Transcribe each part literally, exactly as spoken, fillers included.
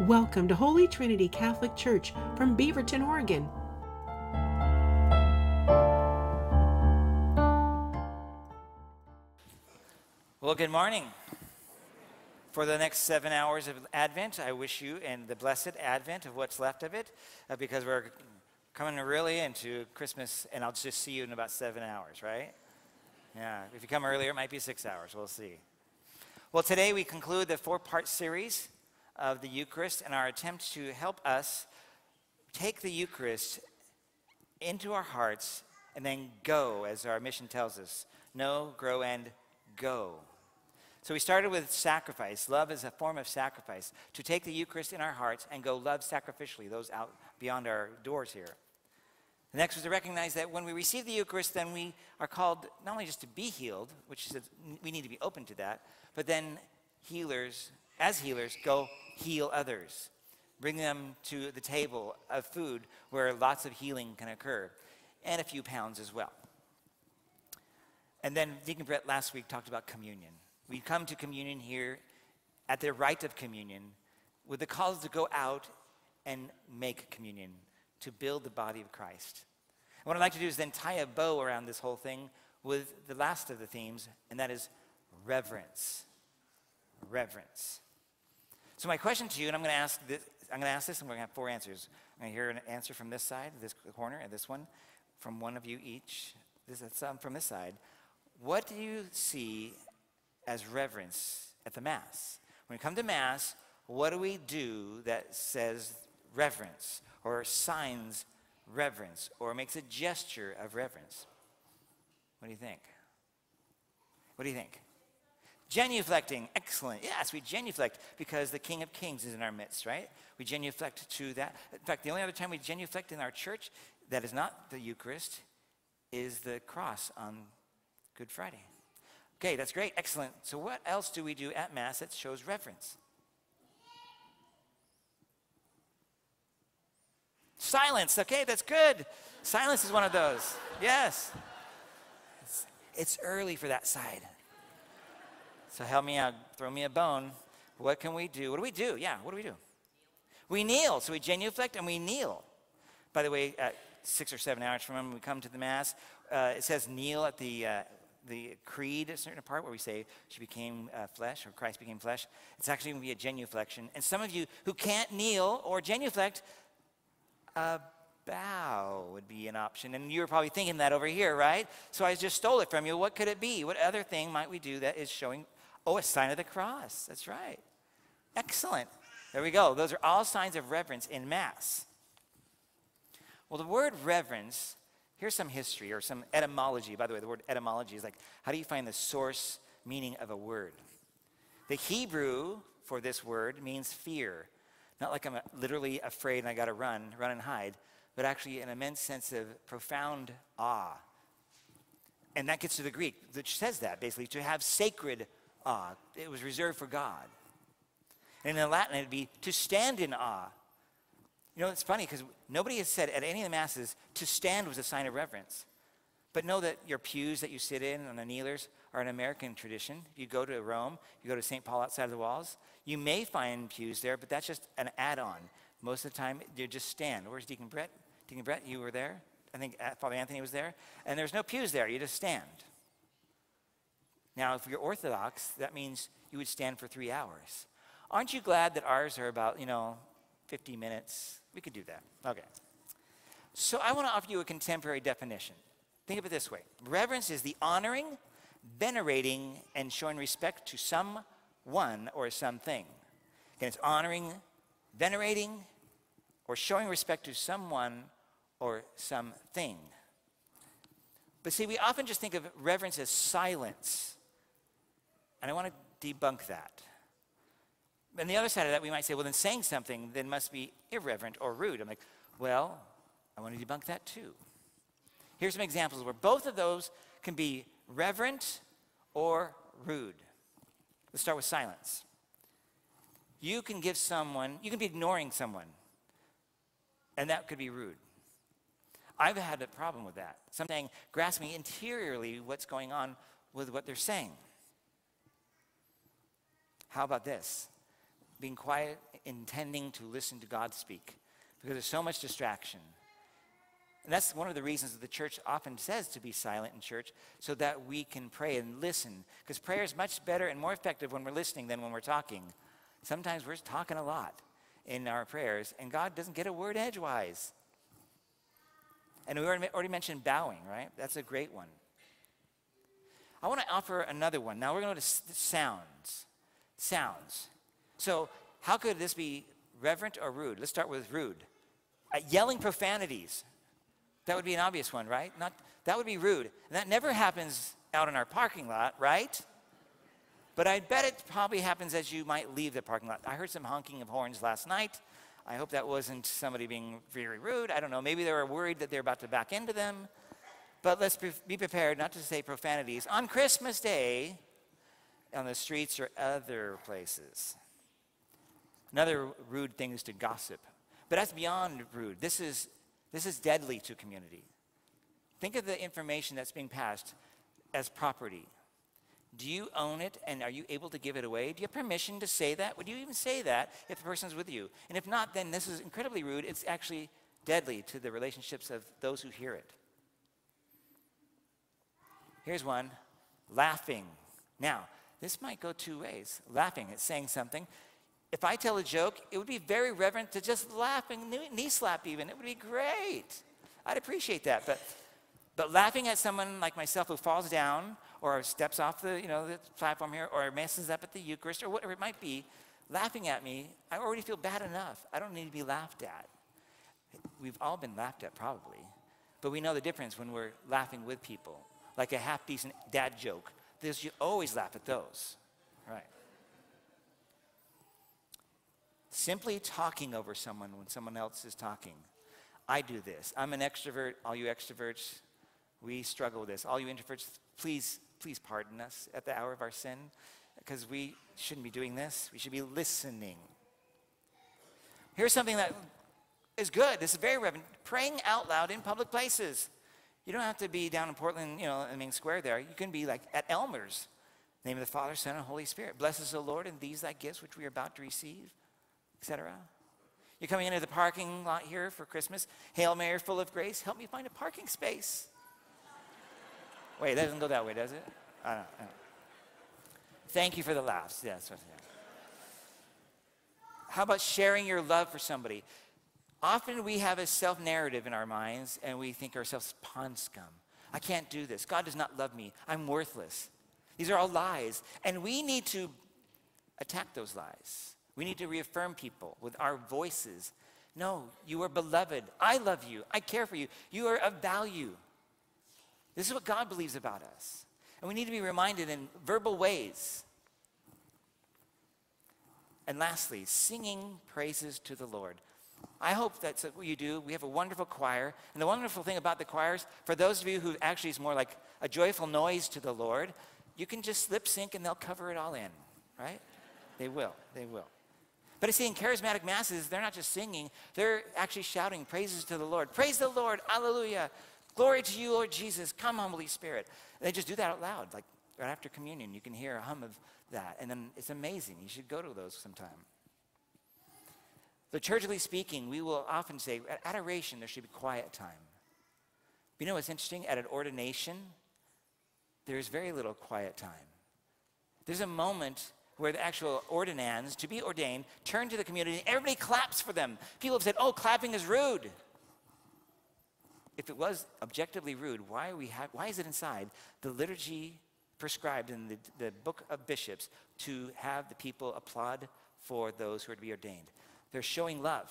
Welcome to Holy Trinity Catholic Church from Beaverton, Oregon. Well, good morning. For the next seven hours of Advent, I wish you and the blessed Advent of what's left of it, uh, because we're coming really into Christmas, and I'll just see you in about seven hours, right? Yeah, if you come earlier, it might be six hours. We'll see. Well, today we conclude the four-part series of the Eucharist and our attempt to help us take the Eucharist into our hearts and then go, as our mission tells us, know, grow, and go. So we started with sacrifice. Love is a form of sacrifice. To take the Eucharist in our hearts and go love sacrificially those out beyond our doors here. The next was to recognize that when we receive the Eucharist, then we are called not only just to be healed, which is a, we need to be open to that, but then healers, as healers, go heal others. Bring them to the table of food where lots of healing can occur, and a few pounds as well. And then Deacon Brett last week talked about communion. We come to communion here at the rite of communion with the call to go out and make communion, to build the body of Christ. And what I'd like to do is then tie a bow around this whole thing with the last of the themes, and that is reverence. Reverence. So my question to you, and I'm going to ask this, I'm going to ask this, and we're going to have four answers. I'm going to hear an answer from this side, this corner, and this one, from one of you each. This is some from this side. What do you see as reverence at the Mass? When we come to Mass, what do we do that says reverence, or signs reverence, or makes a gesture of reverence? What do you think? What do you think? Genuflecting, excellent. Yes, we genuflect because the King of Kings is in our midst, right? We genuflect to that. In fact, the only other time we genuflect in our church that is not the Eucharist is the cross on Good Friday. Okay, that's great, excellent. So what else do we do at Mass that shows reverence? Silence, okay, that's good. Silence is one of those, yes. It's, it's early for that side. So help me out, throw me a bone. What can we do? What do we do? Yeah, what do we do? We kneel. So we genuflect and we kneel. By the way, uh, six or seven hours from when we come to the Mass, uh, it says kneel at the uh, the creed, a certain part where we say she became uh, flesh, or Christ became flesh. It's actually going to be a genuflection. And some of you who can't kneel or genuflect, uh, bow would be an option, and you were probably thinking that over here, right? So I just stole it from you. What could it be? What other thing might we do that is showing? Oh, a sign of the cross. That's right. Excellent. There we go. Those are all signs of reverence in Mass. Well, the word reverence, here's some history or some etymology. By the way, the word etymology is like, how do you find the source meaning of a word? The Hebrew for this word means fear. Not like I'm literally afraid and I gotta run, run and hide, but actually an immense sense of profound awe. And that gets to the Greek, which says that basically, to have sacred awe. It was reserved for God. And in Latin, it'd be to stand in awe. You know, it's funny because nobody has said at any of the Masses, to stand was a sign of reverence. But know that your pews that you sit in on the kneelers are an American tradition. You go to Rome, you go to Saint Paul outside of the walls, you may find pews there, but that's just an add-on. Most of the time, you just stand. Where's Deacon Brett? Deacon Brett, you were there. I think Father Anthony was there. And there's no pews there. You just stand. Now, if you're Orthodox, that means you would stand for three hours. Aren't you glad that ours are about, you know, fifty minutes? We could do that. Okay. So I want to offer you a contemporary definition. Think of it this way. Reverence is the honoring, venerating, and showing respect to someone or something. Again, it's honoring, venerating, or showing respect to someone or something. But see, we often just think of reverence as silence. And I want to debunk that. And the other side of that, we might say, well, then saying something then must be irreverent or rude. I'm like, well, I want to debunk that too. Here's some examples where both of those can be reverent or rude. Let's start with silence. You can give someone, you can be ignoring someone, and that could be rude. I've had a problem with that. Something grasping interiorly what's going on with what they're saying. How about this? being quiet, intending to listen to God speak, because there's so much distraction. And that's one of the reasons that the church often says to be silent in church, so that we can pray and listen, because prayer is much better and more effective when we're listening than when we're talking. Sometimes we're talking a lot in our prayers, and God doesn't get a word edgewise. And we already mentioned bowing, right? That's a great one. I want to offer another one. Now we're going to sounds. Sounds. So how could this be reverent or rude? Let's start with rude. Uh, yelling profanities. That would be an obvious one, right? Not, that would be rude. And that never happens out in our parking lot, right? But I bet it probably happens as you might leave the parking lot. I heard some honking of horns last night. I hope that wasn't somebody being very rude. I don't know. Maybe they were worried that they're about to back into them. But let's be prepared not to say profanities on Christmas Day on the streets or other places. Another rude thing is to gossip. But that's beyond rude. This is, this is deadly to community. Think of the information that's being passed as property. Do you own it, and are you able to give it away? Do you have permission to say that? Would you even say that if the person's with you? And if not, then this is incredibly rude. It's actually deadly to the relationships of those who hear it. Here's one, laughing. Now, this might go two ways. Laughing, it's saying something. If I tell a joke, it would be very reverent to just laugh and knee slap even. It would be great. I'd appreciate that. But, but laughing at someone like myself who falls down, or steps off the, you know, the platform here, or messes up at the Eucharist, or whatever it might be, laughing at me, I already feel bad enough. I don't need to be laughed at. We've all been laughed at probably, but we know the difference when we're laughing with people, like a half-decent dad joke. There's, you always laugh at those, right? Simply talking over someone when someone else is talking. I do this. I'm an extrovert. All you extroverts, we struggle with this. All you introverts, please, please pardon us at the hour of our sin, because we shouldn't be doing this. We should be listening. Here's something that is good. This is very relevant. Praying out loud in public places. You don't have to be down in Portland, you know, in Main Square there. You can be like at Elmer's. In the name of the Father, Son, and Holy Spirit. Bless us, O Lord, and these thy gifts which we are about to receive, et cetera. You're coming into the parking lot here for Christmas. Hail Mary, full of grace. Help me find a parking space. Wait, that doesn't go that way, does it? I don't, I don't. Thank you for the laughs. Yeah, that's what, yeah. How about sharing your love for somebody? Often we have a self-narrative in our minds, and we think ourselves pond scum. I can't do this. God does not love me. I'm worthless. These are all lies, and we need to attack those lies. We need to reaffirm people with our voices. No, you are beloved. I love you. I care for you. You are of value. This is what God believes about us. And we need to be reminded in verbal ways. And lastly, singing praises to the Lord. I hope that's what you do. We have a wonderful choir. And the wonderful thing about the choirs, for those of you who actually is more like a joyful noise to the Lord, you can just lip sync and they'll cover it all in, right? They will, they will. But I see in charismatic masses, they're not just singing, they're actually shouting praises to the Lord. Praise the Lord, hallelujah. Glory to you, Lord Jesus. Come, Holy Spirit. And they just do that out loud. Like right after communion, you can hear a hum of that. And then it's amazing. You should go to those sometime. Liturgically speaking, we will often say at adoration, there should be quiet time. But you know what's interesting? At an ordination, there is very little quiet time. There's a moment where the actual ordinands, to be ordained, turn to the community. Everybody claps for them. People have said, oh, clapping is rude. If it was objectively rude, why, we have, why is it inside the liturgy prescribed in the, the book of bishops to have the people applaud for those who are to be ordained? They're showing love.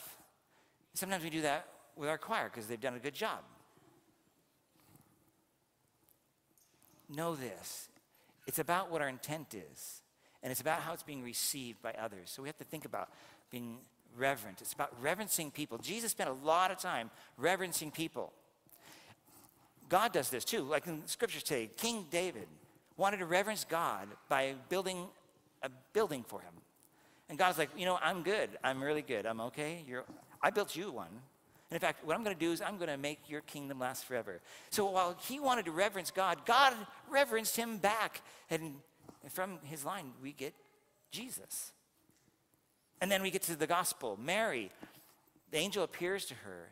Sometimes we do that with our choir because they've done a good job. Know this. It's about what our intent is, and it's about how it's being received by others. So we have to think about being reverent. It's about reverencing people. Jesus spent a lot of time reverencing people. God does this too. Like in the scriptures today, King David wanted to reverence God by building a building for him. And God's like, you know, I'm good. I'm really good. I'm okay. You're, I built you one. And in fact, what I'm going to do is I'm going to make your kingdom last forever. So while he wanted to reverence God, God reverenced him back. And from his line, we get Jesus. And then we get to the gospel. Mary, the angel appears to her.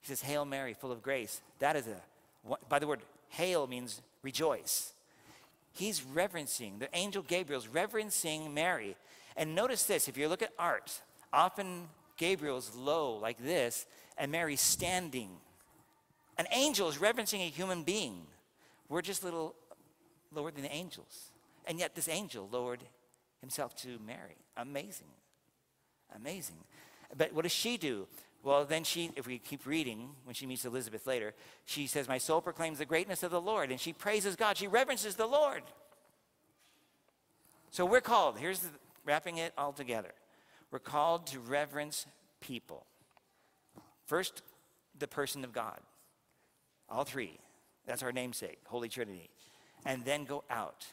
He says, Hail Mary, full of grace. That is a, by the word hail means rejoice. He's reverencing, the angel Gabriel's reverencing Mary. And notice this, if you look at art, often Gabriel's low like this and Mary's standing. An angel is reverencing a human being. We're just a little lower than the angels. And yet this angel lowered himself to Mary. Amazing. Amazing. But what does she do? Well, then she, if we keep reading, when she meets Elizabeth later, she says, my soul proclaims the greatness of the Lord. And she praises God. She reverences the Lord. So we're called, here's the, wrapping it all together. We're called to reverence people. First, the person of God. All three. That's our namesake, Holy Trinity. And then go out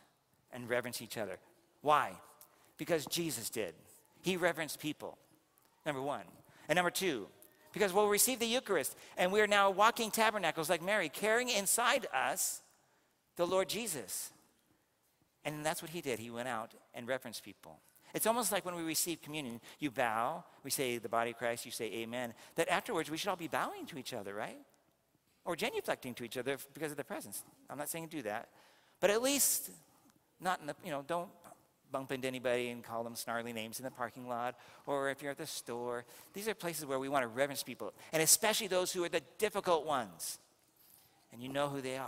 and reverence each other. Why? Because Jesus did. He reverenced people, number one. And number two, because we'll receive the Eucharist, and we are now walking tabernacles like Mary, carrying inside us the Lord Jesus. And that's what he did. He went out and reverenced people. It's almost like when we receive communion, you bow, we say the body of Christ, you say amen, that afterwards we should all be bowing to each other, right? Or genuflecting to each other because of the presence. I'm not saying do that, but at least not in the, you know, don't bump into anybody and call them snarly names in the parking lot, or if you're at the store. These are places where we want to reverence people, and especially those who are the difficult ones, and you know who they are.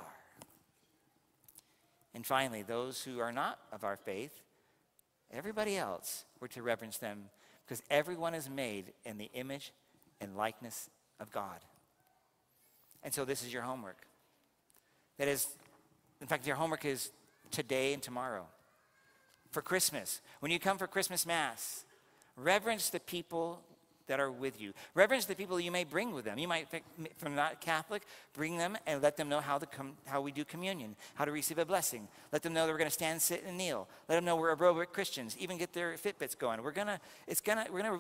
And finally, those who are not of our faith, everybody else, we're to reverence them, because everyone is made in the image and likeness of God. And so this is your homework. That is, in fact, your homework is today and tomorrow. For Christmas, when you come for Christmas Mass, reverence the people that are with you. Reverence the people you may bring with them. You might, from not Catholic, bring them and let them know how to com how we do communion, how to receive a blessing. Let them know that we're going to stand, sit, and kneel. Let them know we're aerobic Christians. Even get their Fitbits going. We're gonna, it's gonna, we're gonna,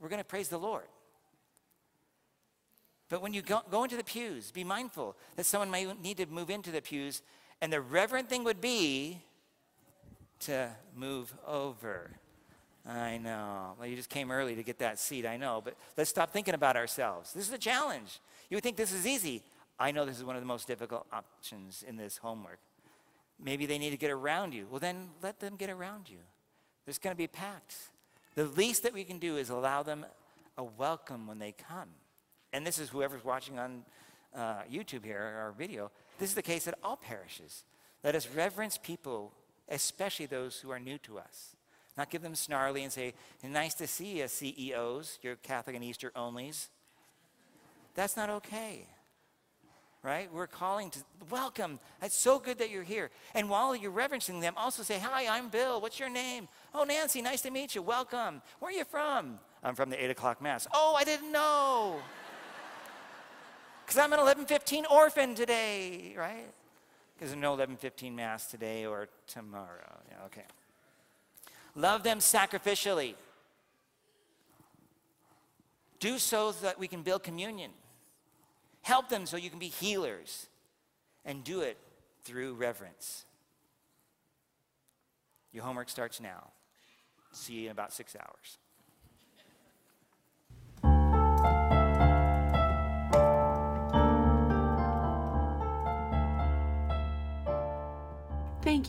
we're gonna praise the Lord. But when you go, go into the pews, be mindful that someone may need to move into the pews, and the reverent thing would be to move over. I know, well, you just came early to get that seat, I know, but let's stop thinking about ourselves. This is a challenge. You would think this is easy. I know this is one of the most difficult options in this homework. Maybe they need to get around you. Well, then let them get around you. There's gonna be pacts. The least that we can do is allow them a welcome when they come. And this is whoever's watching on uh, YouTube here, our video. This is the case at all parishes. Let us reverence people, especially those who are new to us. Not give them snarly and say, nice to see you, C E Os, you're Catholic and Easter onlys. That's not okay, right? We're calling to, welcome, it's so good that you're here. And while you're reverencing them, also say, hi, I'm Bill, what's your name? Oh, Nancy, nice to meet you, welcome. Where are you from? I'm from the eight o'clock Mass. Oh, I didn't know. Because I'm an eleven fifteen orphan today, right? There's no eleven fifteen Mass today or tomorrow. Yeah, okay. Love them sacrificially. Do so that we can build communion. Help them so you can be healers. And do it through reverence. Your homework starts now. See you in about six hours. Thank